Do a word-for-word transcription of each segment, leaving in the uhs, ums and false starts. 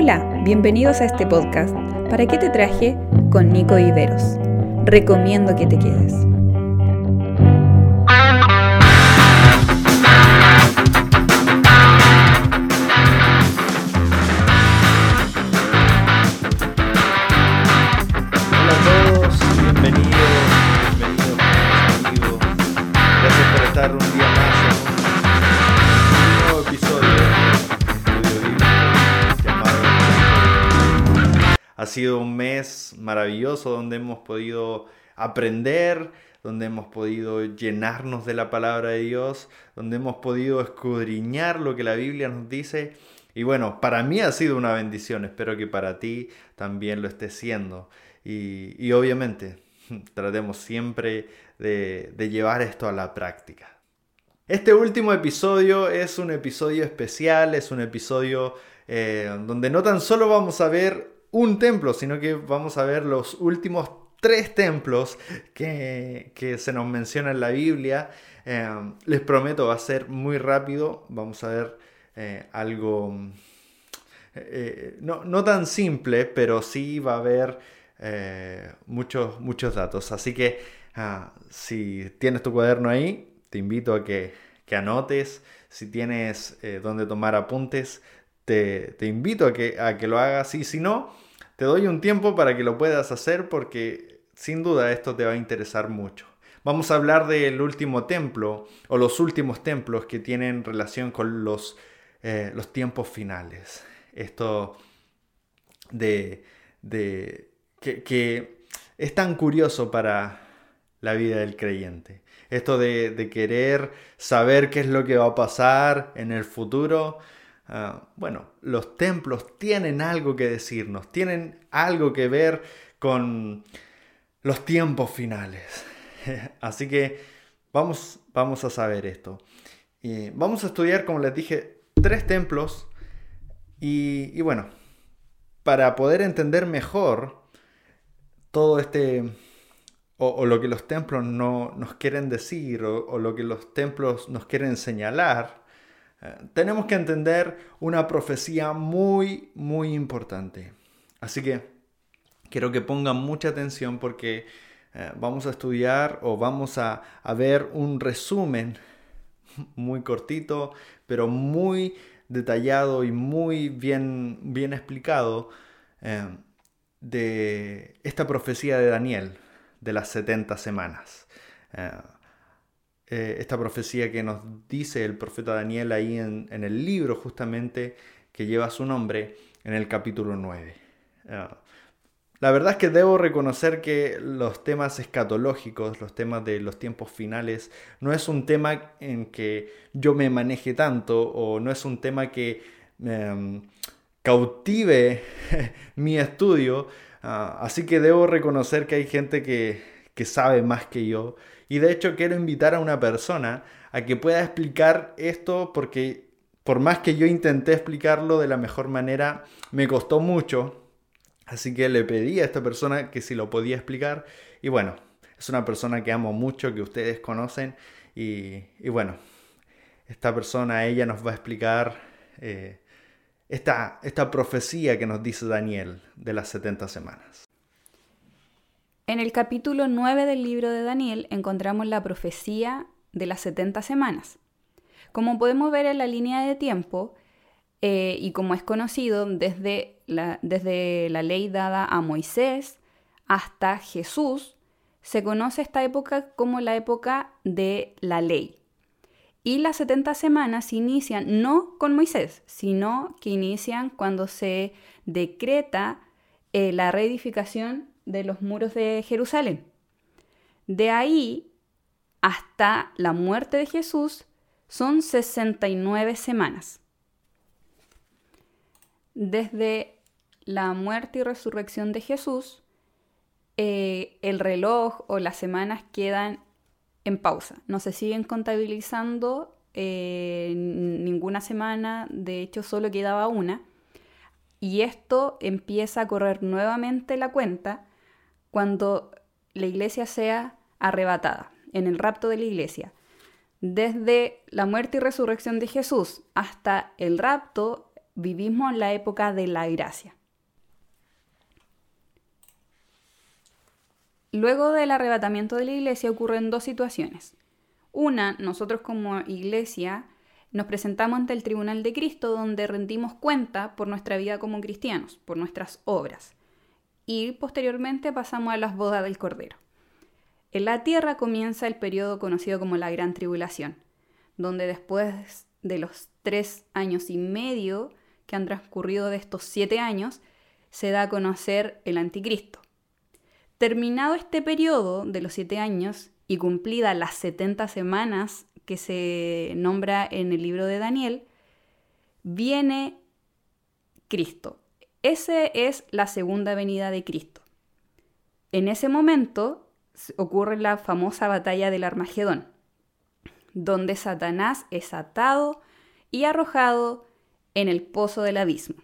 Hola, bienvenidos a este podcast ¿Para qué te traje? Con Nico Iberos. Recomiendo que te quedes. Ha sido un mes maravilloso donde hemos podido aprender, donde hemos podido llenarnos de la palabra de Dios, donde hemos podido escudriñar lo que la Biblia nos dice. Y bueno, para mí ha sido una bendición, espero que para ti también lo esté siendo. Y, y obviamente, tratemos siempre de, de llevar esto a la práctica. Este último episodio es un episodio especial, es un episodio eh, donde no tan solo vamos a ver un templo, sino que vamos a ver los últimos tres templos que, que se nos menciona en la Biblia. Eh, les prometo, va a ser muy rápido. Vamos a ver eh, algo eh, no, no tan simple, pero sí va a haber eh, muchos, muchos datos. Así que ah, si tienes tu cuaderno ahí, te invito a que, que anotes. Si tienes eh, donde tomar apuntes, Te, te invito a que, a que lo hagas, y si no, te doy un tiempo para que lo puedas hacer, porque sin duda esto te va a interesar mucho. Vamos a hablar del último templo, o los últimos templos que tienen relación con los, eh, los tiempos finales. Esto de, de que, que es tan curioso para la vida del creyente. Esto de, de querer saber qué es lo que va a pasar en el futuro. Uh, bueno, los templos tienen algo que decirnos, tienen algo que ver con los tiempos finales. Así que vamos, vamos a saber esto. Eh, vamos a estudiar, como les dije, tres templos. Y, y bueno, para poder entender mejor todo este, o, o lo que los templos no, nos quieren decir, o, o lo que los templos nos quieren señalar, tenemos que entender una profecía muy, muy importante. Así que quiero que pongan mucha atención, porque eh, vamos a estudiar o vamos a, a ver un resumen muy cortito, pero muy detallado y muy bien, bien explicado eh, de esta profecía de Daniel de las setenta semanas. Eh, Esta profecía que nos dice el profeta Daniel ahí en, en el libro justamente que lleva su nombre, en el capítulo nueve. Uh, la verdad es que debo reconocer que los temas escatológicos, los temas de los tiempos finales, no es un tema en que yo me maneje tanto, o no es un tema que um, cautive mi estudio. Uh, así que debo reconocer que hay gente que, que sabe más que yo. Y de hecho quiero invitar a una persona a que pueda explicar esto, porque por más que yo intenté explicarlo de la mejor manera, me costó mucho. Así que le pedí a esta persona que si lo podía explicar. Y bueno, es una persona que amo mucho, que ustedes conocen. Y, y bueno, esta persona, ella nos va a explicar eh, esta, esta profecía que nos dice Daniel de las setenta semanas. En el capítulo nueve del libro de Daniel encontramos la profecía de las setenta semanas. Como podemos ver en la línea de tiempo, eh, y como es conocido desde la, desde la ley dada a Moisés hasta Jesús, se conoce esta época como la época de la ley. Y las setenta semanas inician no con Moisés, sino que inician cuando se decreta eh, la reedificación de los muros de Jerusalén. De ahí hasta la muerte de Jesús son sesenta y nueve semanas. Desde la muerte y resurrección de Jesús, eh, el reloj o las semanas quedan en pausa. No se siguen contabilizando eh, ninguna semana, de hecho solo quedaba una. Y esto empieza a correr nuevamente la cuenta cuando la iglesia sea arrebatada, en el rapto de la iglesia. Desde la muerte y resurrección de Jesús hasta el rapto vivimos la época de la gracia. Luego del arrebatamiento de la iglesia ocurren dos situaciones. Una, nosotros como iglesia nos presentamos ante el tribunal de Cristo, donde rendimos cuenta por nuestra vida como cristianos, por nuestras obras. Y posteriormente pasamos a las bodas del Cordero. En la tierra comienza el periodo conocido como la Gran Tribulación, donde después de los tres años y medio que han transcurrido de estos siete años, se da a conocer el Anticristo. Terminado este periodo de los siete años y cumplidas las setenta semanas que se nombra en el libro de Daniel, viene Cristo. Esa es la segunda venida de Cristo. En ese momento ocurre la famosa batalla del Armagedón, donde Satanás es atado y arrojado en el pozo del abismo.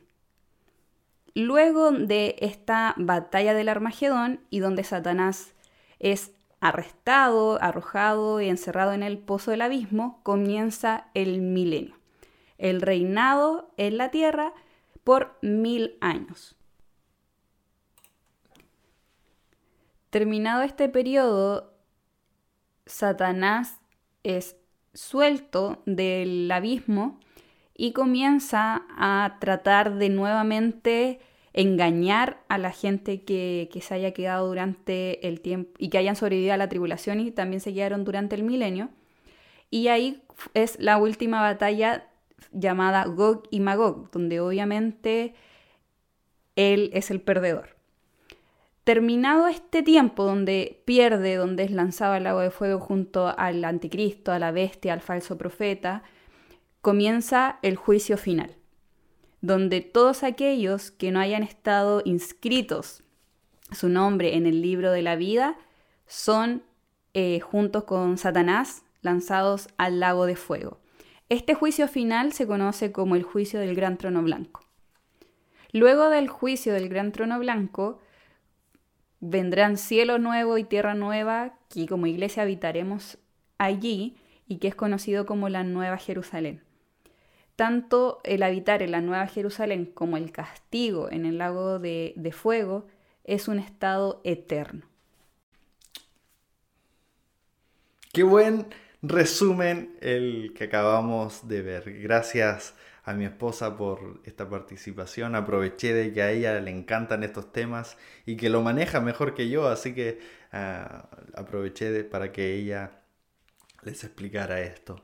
Luego de esta batalla del Armagedón y donde Satanás es arrestado, arrojado y encerrado en el pozo del abismo, comienza el milenio, el reinado en la tierra por mil años. Terminado este periodo, Satanás es suelto del abismo y comienza a tratar de nuevamente engañar a la gente que, que se haya quedado durante el tiempo y que hayan sobrevivido a la tribulación y también se quedaron durante el milenio. Y ahí es la última batalla llamada Gog y Magog, donde obviamente él es el perdedor. Terminado este tiempo donde pierde, donde es lanzado al lago de fuego junto al anticristo, a la bestia, al falso profeta, comienza el juicio final, donde todos aquellos que no hayan estado inscritos su nombre en el libro de la vida son, eh, juntos con Satanás, lanzados al lago de fuego. Este juicio final se conoce como el juicio del Gran Trono Blanco. Luego del juicio del Gran Trono Blanco, vendrán cielo nuevo y tierra nueva, que como iglesia habitaremos allí, y que es conocido como la Nueva Jerusalén. Tanto el habitar en la Nueva Jerusalén como el castigo en el lago de, de fuego es un estado eterno. Qué buen resumen el que acabamos de ver. Gracias a mi esposa por esta participación. Aproveché de que a ella le encantan estos temas y que lo maneja mejor que yo, así que uh, aproveché de, para que ella les explicara esto.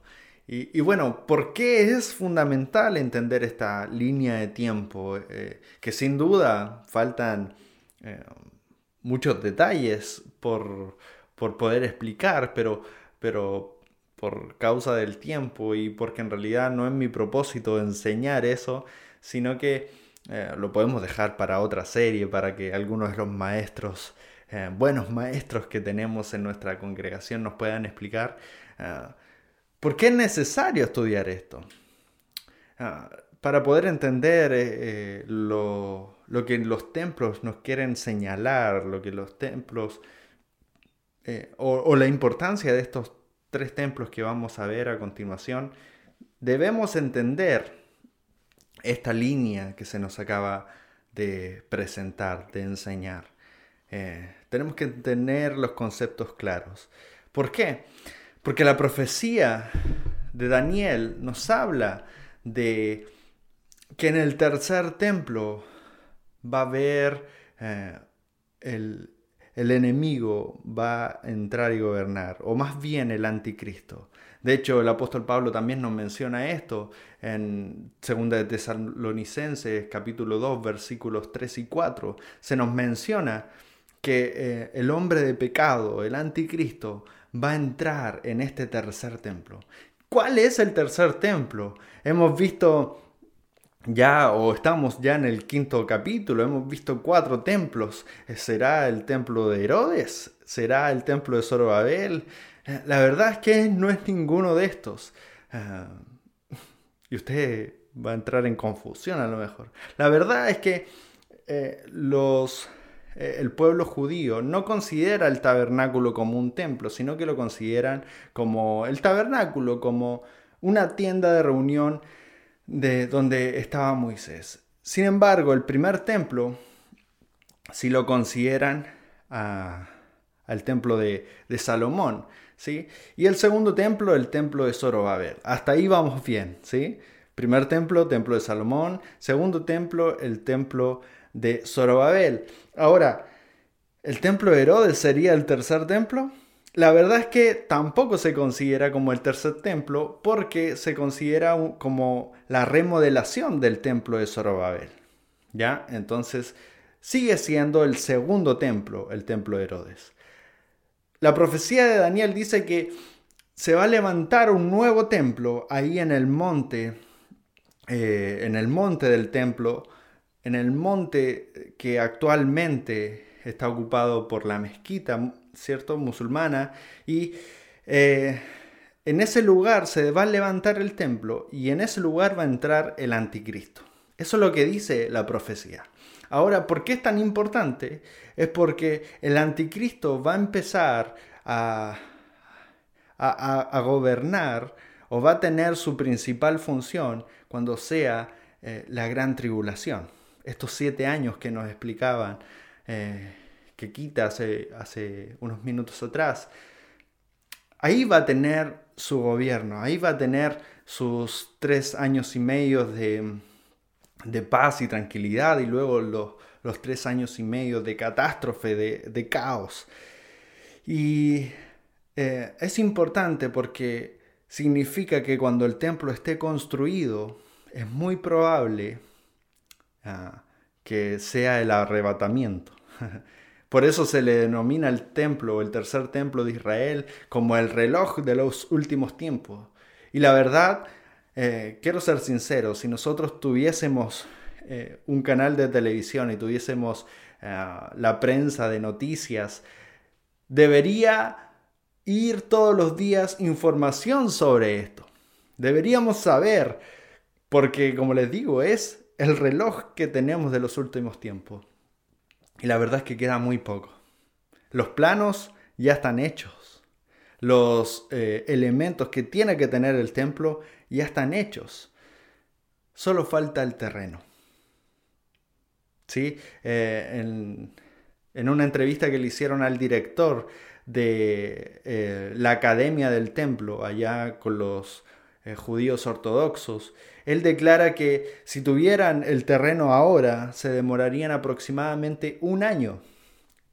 Y, y bueno, ¿por qué es fundamental entender esta línea de tiempo? Eh, que sin duda faltan eh, muchos detalles por, por poder explicar, pero, pero por causa del tiempo y porque en realidad no es mi propósito enseñar eso, sino que eh, lo podemos dejar para otra serie, para que algunos de los maestros, eh, buenos maestros que tenemos en nuestra congregación nos puedan explicar Uh, ¿por qué es necesario estudiar esto? Uh, para poder entender eh, eh, lo, lo que los templos nos quieren señalar, lo que los templos eh, o, o la importancia de estos tres templos que vamos a ver a continuación, debemos entender esta línea que se nos acaba de presentar, de enseñar. Eh, tenemos que tener los conceptos claros. ¿Por qué? Porque la profecía de Daniel nos habla de que en el tercer templo va a haber eh, el, el enemigo, va a entrar y gobernar, o más bien el anticristo. De hecho, el apóstol Pablo también nos menciona esto en segunda Tesalonicenses, capítulo dos, versículos tres y cuatro. Se nos menciona que eh, el hombre de pecado, el anticristo, va a entrar en este tercer templo. ¿Cuál es el tercer templo? Hemos visto ya, o estamos ya en el quinto capítulo, hemos visto cuatro templos. ¿Será el templo de Herodes? ¿Será el templo de Zorobabel? La verdad es que no es ninguno de estos. Uh, y usted va a entrar en confusión a lo mejor. La verdad es que eh, los... el pueblo judío no considera el tabernáculo como un templo, sino que lo consideran como el tabernáculo, como una tienda de reunión de donde estaba Moisés. Sin embargo, el primer templo, si lo consideran a, al templo de, de Salomón, ¿sí? Y el segundo templo, el templo de Zorobabel. Hasta ahí vamos bien, ¿sí? Primer templo, templo de Salomón. Segundo templo, el templo de Zorobabel. Ahora, ¿el templo de Herodes sería el tercer templo? La verdad es que tampoco se considera como el tercer templo, porque se considera como la remodelación del templo de Zorobabel, ¿ya? Entonces, sigue siendo el segundo templo, el templo de Herodes. La profecía de Daniel dice que se va a levantar un nuevo templo ahí en el monte, eh, en el monte del templo, en el monte que actualmente está ocupado por la mezquita, ¿cierto?, musulmana, y eh, en ese lugar se va a levantar el templo y en ese lugar va a entrar el anticristo. Eso es lo que dice la profecía. Ahora, ¿por qué es tan importante? Es porque el anticristo va a empezar a, a, a gobernar, o va a tener su principal función cuando sea eh, la gran tribulación. Estos siete años que nos explicaban, eh, que quita hace, hace unos minutos atrás, ahí va a tener su gobierno, ahí va a tener sus tres años y medio de... de paz y tranquilidad, y luego los, los tres años y medio de catástrofe, de, de caos. Y eh, es importante porque significa que cuando el templo esté construido, es muy probable uh, que sea el arrebatamiento. Por eso se le denomina el templo, el tercer templo de Israel, como el reloj de los últimos tiempos. Y la verdad, Eh, quiero ser sincero, si nosotros tuviésemos eh, un canal de televisión y tuviésemos eh, la prensa de noticias, debería ir todos los días información sobre esto. Deberíamos saber, porque como les digo, es el reloj que tenemos de los últimos tiempos. Y la verdad es que queda muy poco. Los planos ya están hechos. Los eh, elementos que tiene que tener el templo ya están hechos. Solo falta el terreno. ¿Sí? Eh, en, en una entrevista que le hicieron al director de eh, la Academia del Templo, allá con los eh, judíos ortodoxos, él declara que si tuvieran el terreno ahora, se demorarían aproximadamente un año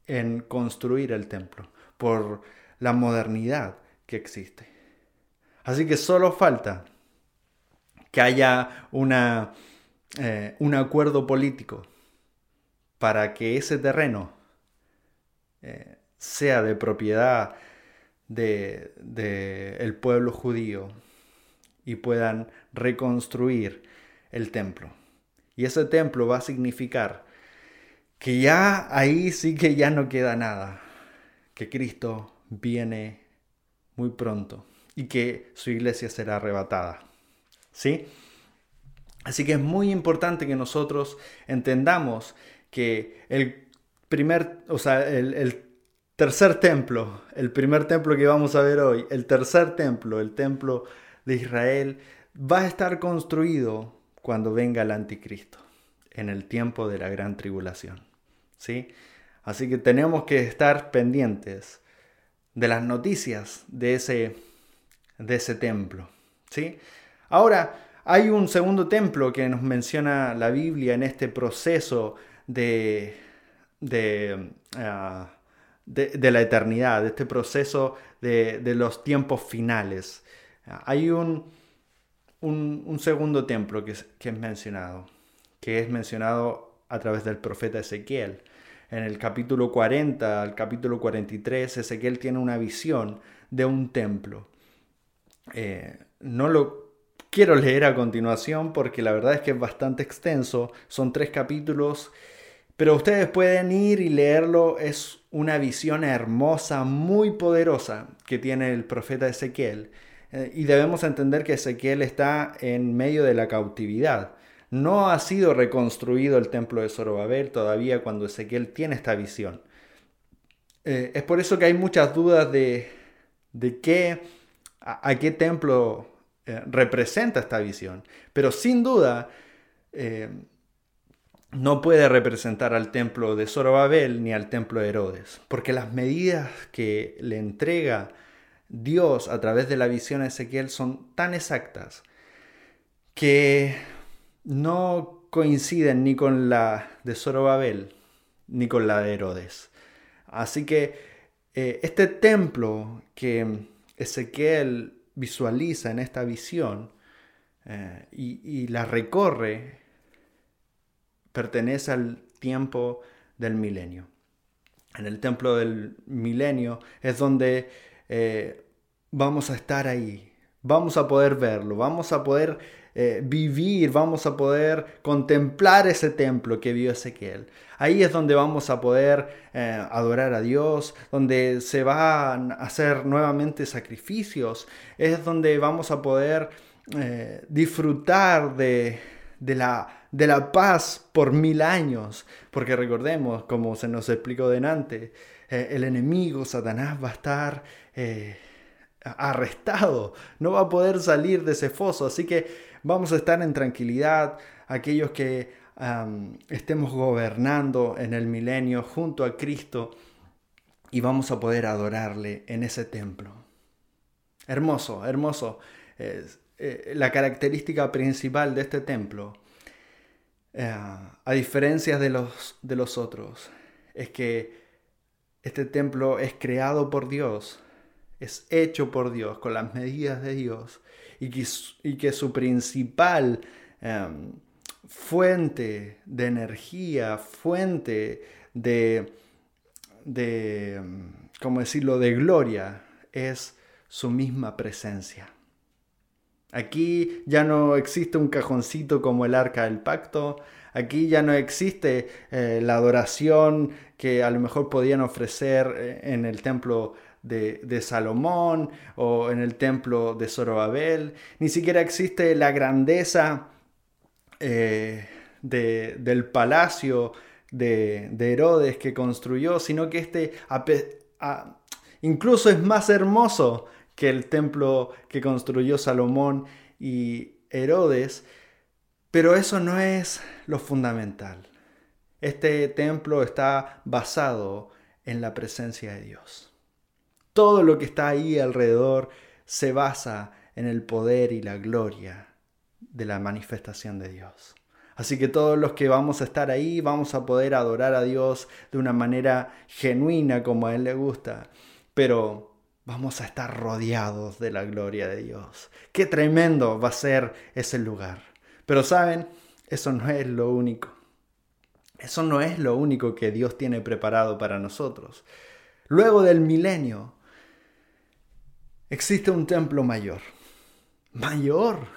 en construir el templo, por la modernidad que existe. Así que solo falta que haya una, eh, un acuerdo político para que ese terreno eh, sea de propiedad de, de el pueblo judío y puedan reconstruir el templo. Y ese templo va a significar que ya ahí sí que ya no queda nada, que Cristo viene muy pronto y que su iglesia será arrebatada. ¿Sí? Así que es muy importante que nosotros entendamos que el primer, o sea, el, el tercer templo, el primer templo que vamos a ver hoy, el tercer templo, el templo de Israel, va a estar construido cuando venga el anticristo, en el tiempo de la gran tribulación. ¿Sí? Así que tenemos que estar pendientes de las noticias de ese, de ese templo. ¿Sí? Ahora, hay un segundo templo que nos menciona la Biblia en este proceso de, de, uh, de, de la eternidad, de este proceso de, de los tiempos finales. Hay un, un, un segundo templo que es, que es mencionado, que es mencionado a través del profeta Ezequiel. En el capítulo cuarenta, al capítulo cuarenta y tres, Ezequiel tiene una visión de un templo. Eh, no lo... Quiero leer a continuación porque la verdad es que es bastante extenso, son tres capítulos, pero ustedes pueden ir y leerlo. Es una visión hermosa, muy poderosa que tiene el profeta Ezequiel, eh, y debemos entender que Ezequiel está en medio de la cautividad. No ha sido reconstruido el templo de Zorobabel todavía cuando Ezequiel tiene esta visión. Eh, es por eso que hay muchas dudas de, de qué, a, a qué templo eh, representa esta visión, pero sin duda eh, no puede representar al templo de Zorobabel ni al templo de Herodes, porque las medidas que le entrega Dios a través de la visión a Ezequiel son tan exactas que no coinciden ni con la de Zorobabel ni con la de Herodes. Así que eh, este templo que Ezequiel visualiza en esta visión eh, y, y la recorre pertenece al tiempo del milenio. En el templo del milenio es donde eh, vamos a estar ahí, vamos a poder verlo, vamos a poder eh, vivir, vamos a poder contemplar ese templo que vio Ezequiel. Ahí es donde vamos a poder eh, adorar a Dios, donde se van a hacer nuevamente sacrificios, es donde vamos a poder eh, disfrutar de, de, la, de la paz por mil años, porque recordemos, como se nos explicó delante, eh, el enemigo Satanás va a estar eh, arrestado, no va a poder salir de ese foso, así que vamos a estar en tranquilidad aquellos que um, estemos gobernando en el milenio junto a Cristo, y vamos a poder adorarle en ese templo. Hermoso, hermoso. Eh, eh, la característica principal de este templo, eh, a diferencia de los, de los otros, es que este templo es creado por Dios, es hecho por Dios, con las medidas de Dios, y que, y que su principal eh, fuente de energía, fuente de, de, ¿cómo decirlo?, de gloria, es su misma presencia. Aquí ya no existe un cajoncito como el Arca del Pacto, aquí ya no existe eh, la adoración que a lo mejor podían ofrecer en el templo De, de Salomón o en el templo de Zorobabel. Ni siquiera existe la grandeza eh, de, del palacio de, de Herodes que construyó, sino que este a, a, incluso es más hermoso que el templo que construyó Salomón y Herodes, pero eso no es lo fundamental. Este templo está basado en la presencia de Dios. Todo lo que está ahí alrededor se basa en el poder y la gloria de la manifestación de Dios. Así que todos los que vamos a estar ahí vamos a poder adorar a Dios de una manera genuina como a Él le gusta, pero vamos a estar rodeados de la gloria de Dios. ¡Qué tremendo va a ser ese lugar! Pero saben, eso no es lo único. Eso no es lo único que Dios tiene preparado para nosotros. Luego del milenio, existe un templo mayor. Mayor,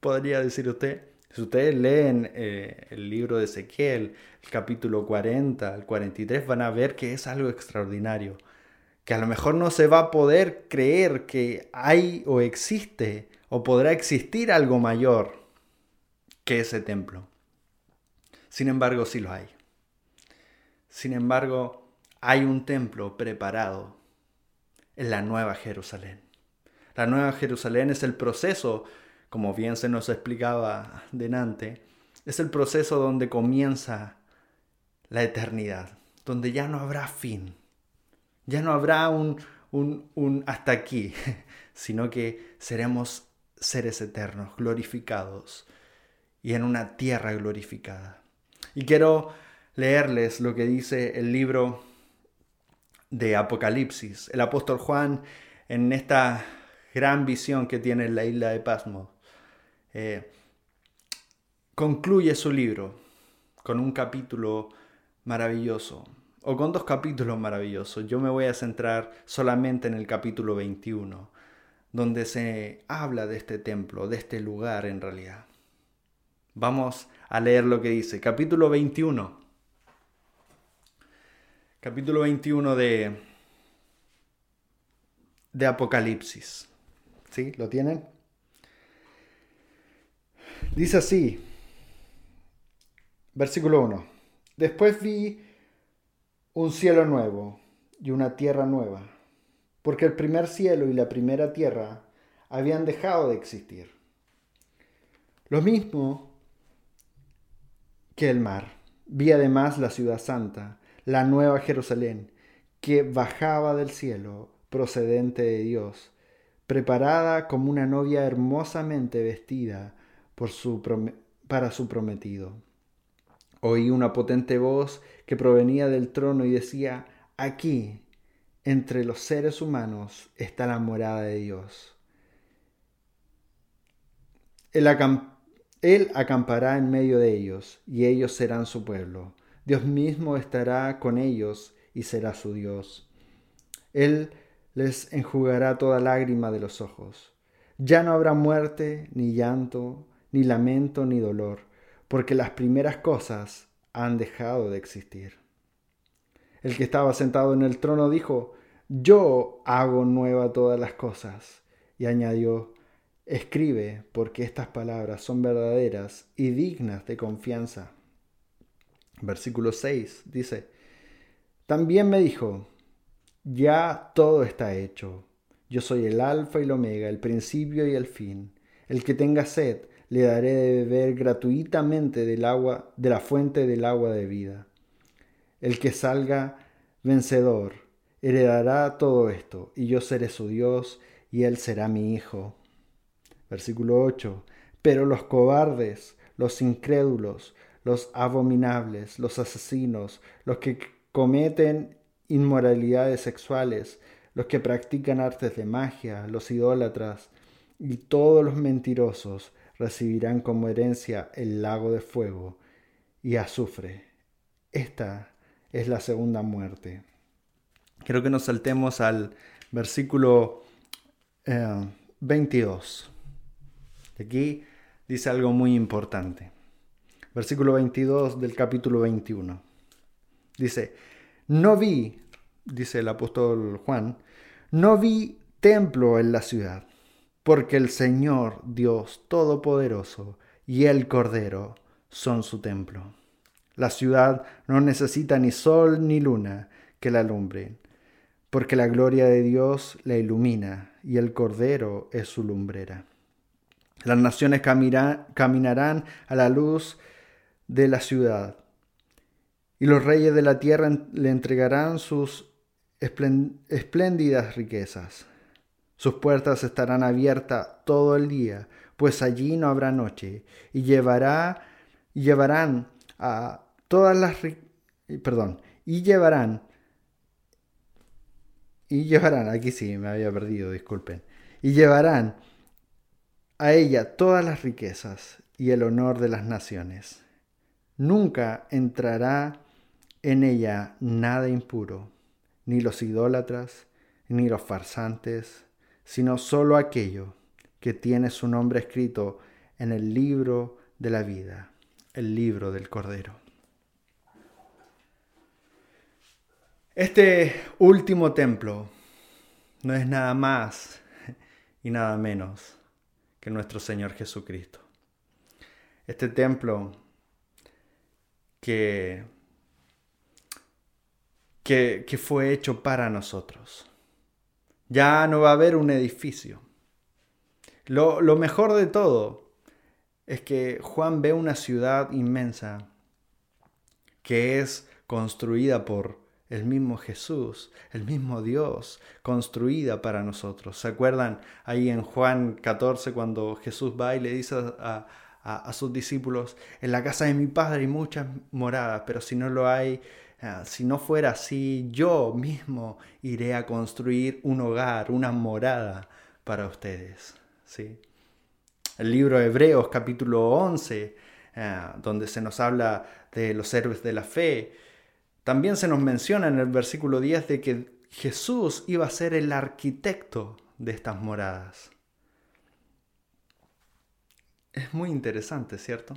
podría decir usted. Si ustedes leen eh, el libro de Ezequiel, el capítulo cuarenta, el cuarenta y tres, van a ver que es algo extraordinario. Que a lo mejor no se va a poder creer que hay o existe o podrá existir algo mayor que ese templo. Sin embargo, sí lo hay. Sin embargo, hay un templo preparado en la Nueva Jerusalén. La Nueva Jerusalén es el proceso, como bien se nos explicaba delante, es el proceso donde comienza la eternidad, donde ya no habrá fin, ya no habrá un, un, un hasta aquí, sino que seremos seres eternos, glorificados y en una tierra glorificada. Y quiero leerles lo que dice el libro de Apocalipsis. El apóstol Juan, en esta gran visión que tiene en la isla de Patmos, eh, concluye su libro con un capítulo maravilloso, o con dos capítulos maravillosos. Yo me voy a centrar solamente en el capítulo veintiuno, donde se habla de este templo, de este lugar en realidad. Vamos a leer lo que dice. Capítulo veintiuno. Capítulo veintiuno de, de Apocalipsis. ¿Sí? ¿Lo tienen? Dice así, versículo uno. Después vi un cielo nuevo y una tierra nueva, porque el primer cielo y la primera tierra habían dejado de existir, Lo mismo que el mar. Vi además la ciudad santa, la Nueva Jerusalén, que bajaba del cielo, procedente de Dios, preparada como una novia hermosamente vestida por su prom- para su prometido. Oí una potente voz que provenía del trono y decía: «Aquí, entre los seres humanos, está la morada de Dios. Él, acamp- Él acampará en medio de ellos, y ellos serán su pueblo. Dios mismo estará con ellos y será su Dios. Él les enjugará toda lágrima de los ojos. Ya no habrá muerte, ni llanto, ni lamento, ni dolor, porque las primeras cosas han dejado de existir». El que estaba sentado en el trono dijo: «Yo hago nueva todas las cosas». Y añadió: «Escribe, porque estas palabras son verdaderas y dignas de confianza». Versículo seis dice: «También me dijo: ya todo está hecho. Yo soy el alfa y el omega, el principio y el fin. El que tenga sed, le daré de beber gratuitamente del agua, de la fuente del agua de vida. El que salga vencedor heredará todo esto, y yo seré su Dios, y él será mi hijo». Versículo ocho. Pero los cobardes, los incrédulos, los abominables, los asesinos, los que cometen inmoralidades sexuales, los que practican artes de magia, los idólatras y todos los mentirosos recibirán como herencia el lago de fuego y azufre. Esta es la segunda muerte. Creo que nos saltemos al versículo eh, veintidós. Aquí dice algo muy importante. Versículo veintidós del capítulo veintiuno. Dice: «No vi», dice el apóstol Juan, «no vi templo en la ciudad, porque el Señor Dios Todopoderoso y el Cordero son su templo. La ciudad no necesita ni sol ni luna que la alumbren, porque la gloria de Dios la ilumina y el Cordero es su lumbrera. Las naciones caminarán, caminarán a la luz de la ciudad, y los reyes de la tierra le entregarán sus espléndidas riquezas. Sus puertas estarán abiertas todo el día, pues allí no habrá noche, y llevará, y llevarán a todas las perdón y llevarán y llevarán aquí sí me había perdido disculpen y llevarán a ella todas las riquezas y el honor de las naciones. Nunca entrará en ella nada impuro, ni los idólatras ni los farsantes, sino solo aquello que tiene su nombre escrito en el libro de la vida, el libro del Cordero». Este último templo no es nada más y nada menos que nuestro Señor Jesucristo. Este templo que, que, que fue hecho para nosotros. Ya no va a haber un edificio. Lo, lo mejor de todo es que Juan ve una ciudad inmensa que es construida por el mismo Jesús, el mismo Dios, construida para nosotros. ¿Se acuerdan ahí en Juan catorce cuando Jesús va y le dice a, a, a sus discípulos: «En la casa de mi Padre hay muchas moradas, pero si no lo hay, si no fuera así, yo mismo iré a construir un hogar, una morada para ustedes». ¿Sí? El libro de Hebreos, capítulo once, eh, donde se nos habla de los héroes de la fe, también se nos menciona en el versículo diez de que Jesús iba a ser el arquitecto de estas moradas. Es muy interesante, ¿cierto?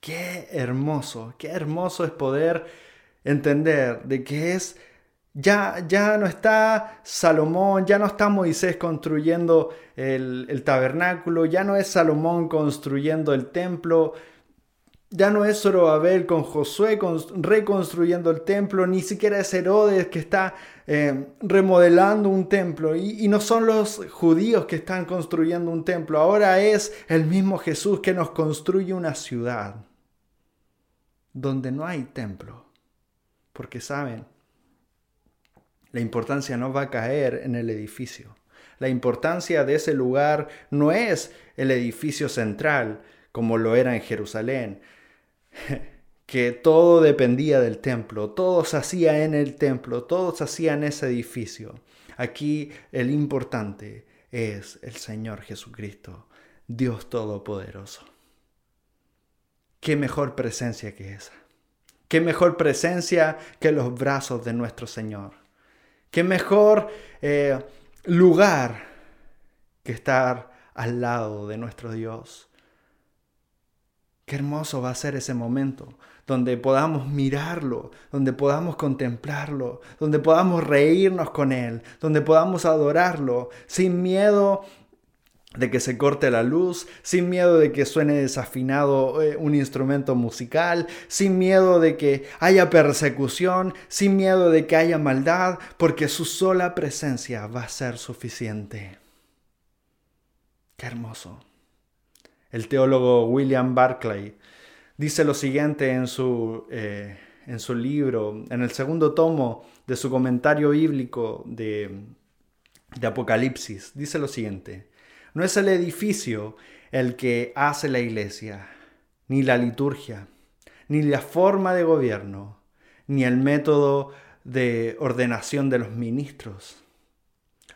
Qué hermoso, qué hermoso es poder entender de que es... Ya, ya no está Salomón, ya no está Moisés construyendo el, el tabernáculo, ya no es Salomón construyendo el templo, Ya no es Zorobabel con Josué reconstruyendo el templo, ni siquiera es Herodes que está eh, remodelando un templo. Y, y no son los judíos que están construyendo un templo. Ahora es el mismo Jesús que nos construye una ciudad donde no hay templo. Porque saben, la importancia no va a caer en el edificio. La importancia de ese lugar no es el edificio central, como lo era en Jerusalén, que todo dependía del templo, todo se hacía en el templo, todo se hacía en ese edificio. Aquí el importante es el Señor Jesucristo, Dios Todopoderoso. Qué mejor presencia que esa, qué mejor presencia que los brazos de nuestro Señor, qué mejor eh, lugar que estar al lado de nuestro Dios. Qué hermoso va a ser ese momento donde podamos mirarlo, donde podamos contemplarlo, donde podamos reírnos con Él, donde podamos adorarlo sin miedo de que se corte la luz, sin miedo de que suene desafinado eh, un instrumento musical, sin miedo de que haya persecución, sin miedo de que haya maldad, porque su sola presencia va a ser suficiente. Qué hermoso. El teólogo William Barclay dice lo siguiente en su, eh, en su libro, en el segundo tomo de su comentario bíblico de, de Apocalipsis. Dice lo siguiente: no es el edificio el que hace la iglesia, ni la liturgia, ni la forma de gobierno, ni el método de ordenación de los ministros.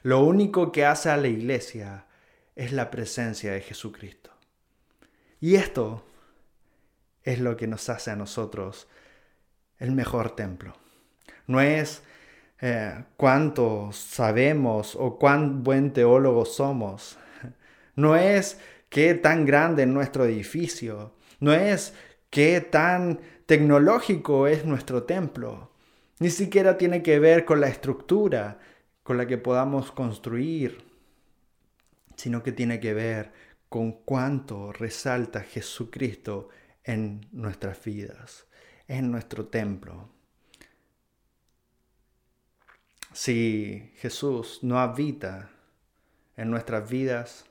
Lo único que hace a la iglesia es la presencia de Jesucristo. Y esto es lo que nos hace a nosotros el mejor templo. No es eh, cuánto sabemos o cuán buen teólogo somos. No es qué tan grande es nuestro edificio. No es qué tan tecnológico es nuestro templo. Ni siquiera tiene que ver con la estructura con la que podamos construir, sino que tiene que ver con cuánto resalta Jesucristo en nuestras vidas, en nuestro templo. Si Jesús no habita en nuestras vidas,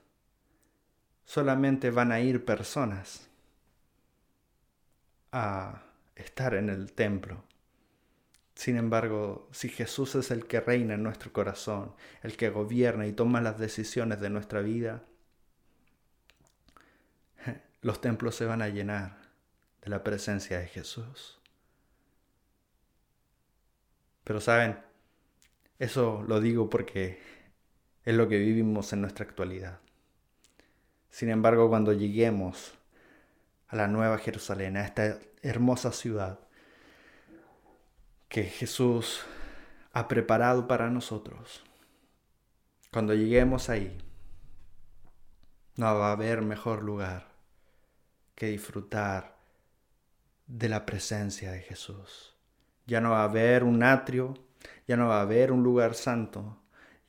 solamente van a ir personas a estar en el templo. Sin embargo, si Jesús es el que reina en nuestro corazón, el que gobierna y toma las decisiones de nuestra vida, los templos se van a llenar de la presencia de Jesús. Pero saben, eso lo digo porque es lo que vivimos en nuestra actualidad. Sin embargo, cuando lleguemos a la Nueva Jerusalén, a esta hermosa ciudad que Jesús ha preparado para nosotros, cuando lleguemos ahí, no va a haber mejor lugar que disfrutar de la presencia de Jesús. Ya no va a haber un atrio, ya no va a haber un lugar santo,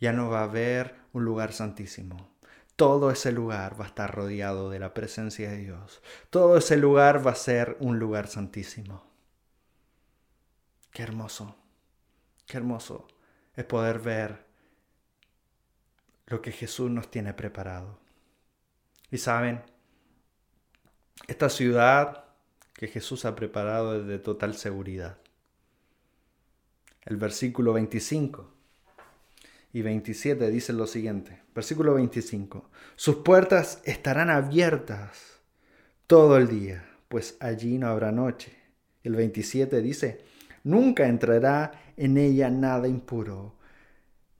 ya no va a haber un lugar santísimo. Todo ese lugar va a estar rodeado de la presencia de Dios. Todo ese lugar va a ser un lugar santísimo. Qué hermoso, qué hermoso es poder ver lo que Jesús nos tiene preparado. Y saben, esta ciudad que Jesús ha preparado es de total seguridad. El versículo veinticinco y veintisiete dice lo siguiente. Versículo veinticinco. Sus puertas estarán abiertas todo el día, pues allí no habrá noche. El veintisiete dice: nunca entrará en ella nada impuro,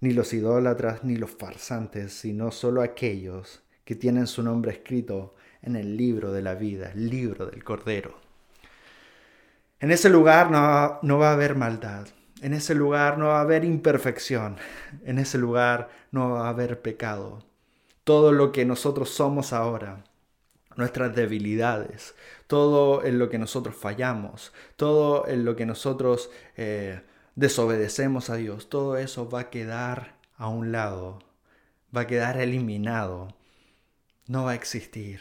ni los idólatras ni los farsantes, sino solo aquellos que tienen su nombre escrito en el libro de la vida, el libro del Cordero. En ese lugar no, no va a haber maldad. En ese lugar no va a haber imperfección. En ese lugar no va a haber pecado. Todo lo que nosotros somos ahora, nuestras debilidades, todo en lo que nosotros fallamos, todo en lo que nosotros eh, desobedecemos a Dios, todo eso va a quedar a un lado, va a quedar eliminado, no va a existir.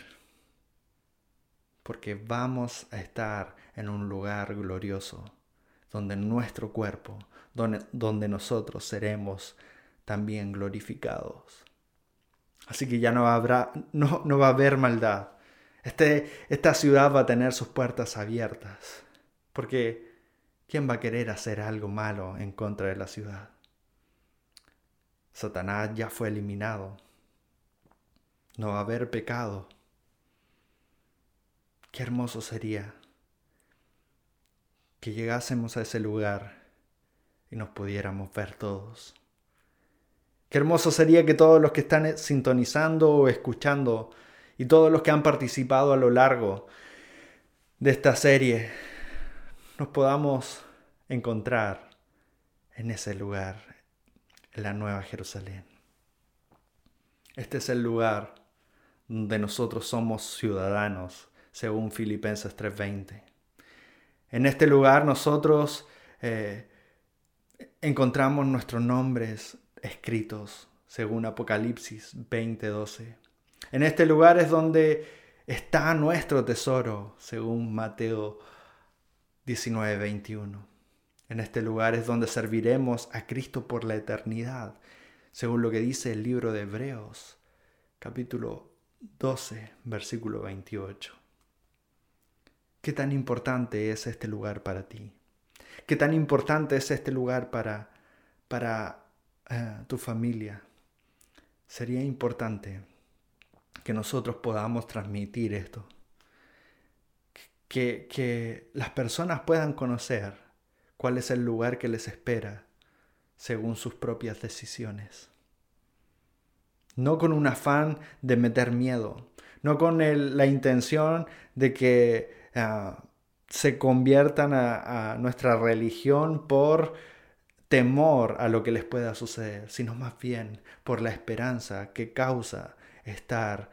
porque vamos a estar en un lugar glorioso, donde nuestro cuerpo, donde, donde nosotros seremos también glorificados. Así que ya no habrá, no, no va a haber maldad. Este, esta ciudad va a tener sus puertas abiertas, porque ¿quién va a querer hacer algo malo en contra de la ciudad? Satanás ya fue eliminado. No va a haber pecado. Qué hermoso sería que llegásemos a ese lugar y nos pudiéramos ver todos. Qué hermoso sería que todos los que están sintonizando o escuchando y todos los que han participado a lo largo de esta serie nos podamos encontrar en ese lugar, en la Nueva Jerusalén. Este es el lugar donde nosotros somos ciudadanos, según Filipenses tres veinte. En este lugar nosotros eh, encontramos nuestros nombres escritos, según Apocalipsis veinte doce. En este lugar es donde está nuestro tesoro, según Mateo diecinueve veintiuno. En este lugar es donde serviremos a Cristo por la eternidad, según lo que dice el libro de Hebreos, capítulo doce, versículo veintiocho. ¿Qué tan importante es este lugar para ti? ¿Qué tan importante es este lugar para, para uh, tu familia? Sería importante que nosotros podamos transmitir esto. Que, que las personas puedan conocer cuál es el lugar que les espera según sus propias decisiones. No con un afán de meter miedo, no con el, la intención de que Uh, se conviertan a, a nuestra religión por temor a lo que les pueda suceder, sino más bien por la esperanza que causa estar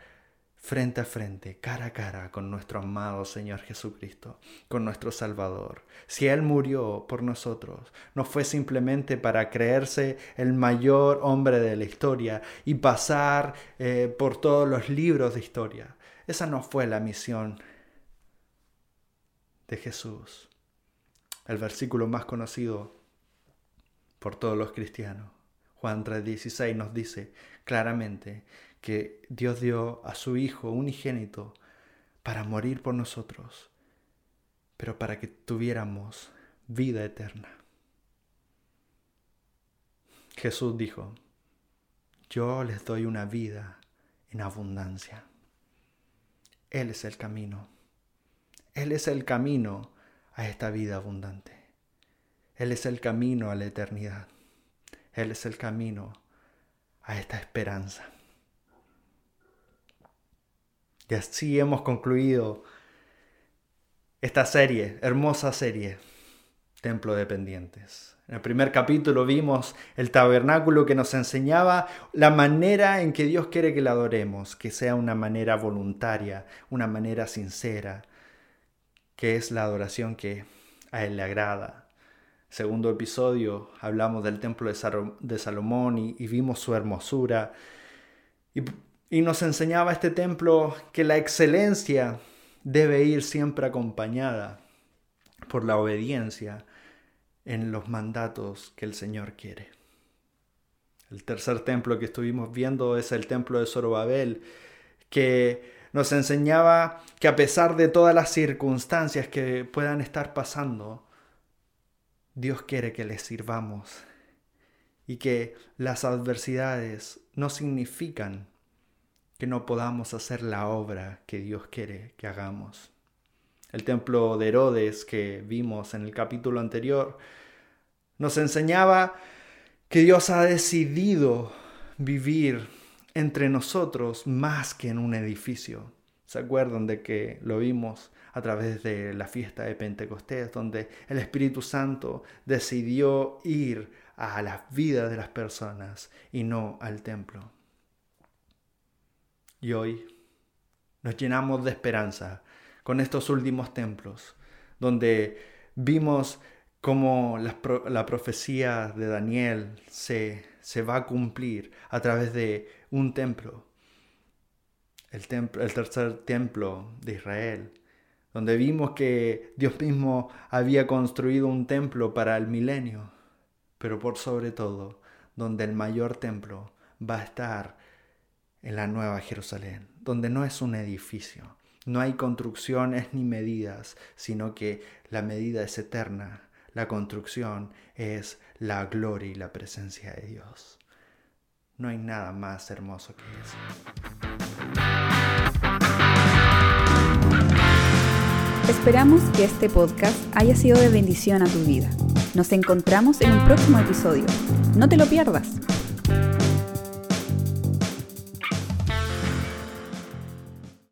frente a frente, cara a cara con nuestro amado Señor Jesucristo, con nuestro Salvador. Si Él murió por nosotros, no fue simplemente para creerse el mayor hombre de la historia y pasar eh, por todos los libros de historia. Esa no fue la misión de Jesús, el versículo más conocido por todos los cristianos. Juan tres dieciséis nos dice claramente que Dios dio a su Hijo unigénito para morir por nosotros, pero para que tuviéramos vida eterna. Jesús dijo, yo les doy una vida en abundancia. Él es el camino. Él es el camino a esta vida abundante. Él es el camino a la eternidad. Él es el camino a esta esperanza. Y así hemos concluido esta serie, hermosa serie, Templo de Pendientes. En el primer capítulo vimos el tabernáculo que nos enseñaba la manera en que Dios quiere que la adoremos, que sea una manera voluntaria, una manera sincera, que es la adoración que a Él le agrada. Segundo episodio hablamos del templo de Salomón y, y vimos su hermosura. Y, y nos enseñaba este templo que la excelencia debe ir siempre acompañada por la obediencia en los mandatos que el Señor quiere. El tercer templo que estuvimos viendo es el templo de Zorobabel, que nos enseñaba que a pesar de todas las circunstancias que puedan estar pasando, Dios quiere que le sirvamos y que las adversidades no significan que no podamos hacer la obra que Dios quiere que hagamos. El templo de Herodes que vimos en el capítulo anterior nos enseñaba que Dios ha decidido vivir entre nosotros más que en un edificio. ¿Se acuerdan de que lo vimos a través de la fiesta de Pentecostés, donde el Espíritu Santo decidió ir a las vidas de las personas y no al templo? Y hoy nos llenamos de esperanza con estos últimos templos, donde vimos cómo la, la profecía de Daniel se, se va a cumplir a través de un templo. El, templo, el tercer templo de Israel donde vimos que Dios mismo había construido un templo para el milenio, pero por sobre todo, donde el mayor templo va a estar en la Nueva Jerusalén, donde no es un edificio, no hay construcciones ni medidas, sino que la medida es eterna, la construcción es la gloria y la presencia de Dios. No hay nada más hermoso que eso. Esperamos que este podcast haya sido de bendición a tu vida. Nos encontramos en un próximo episodio. No te lo pierdas.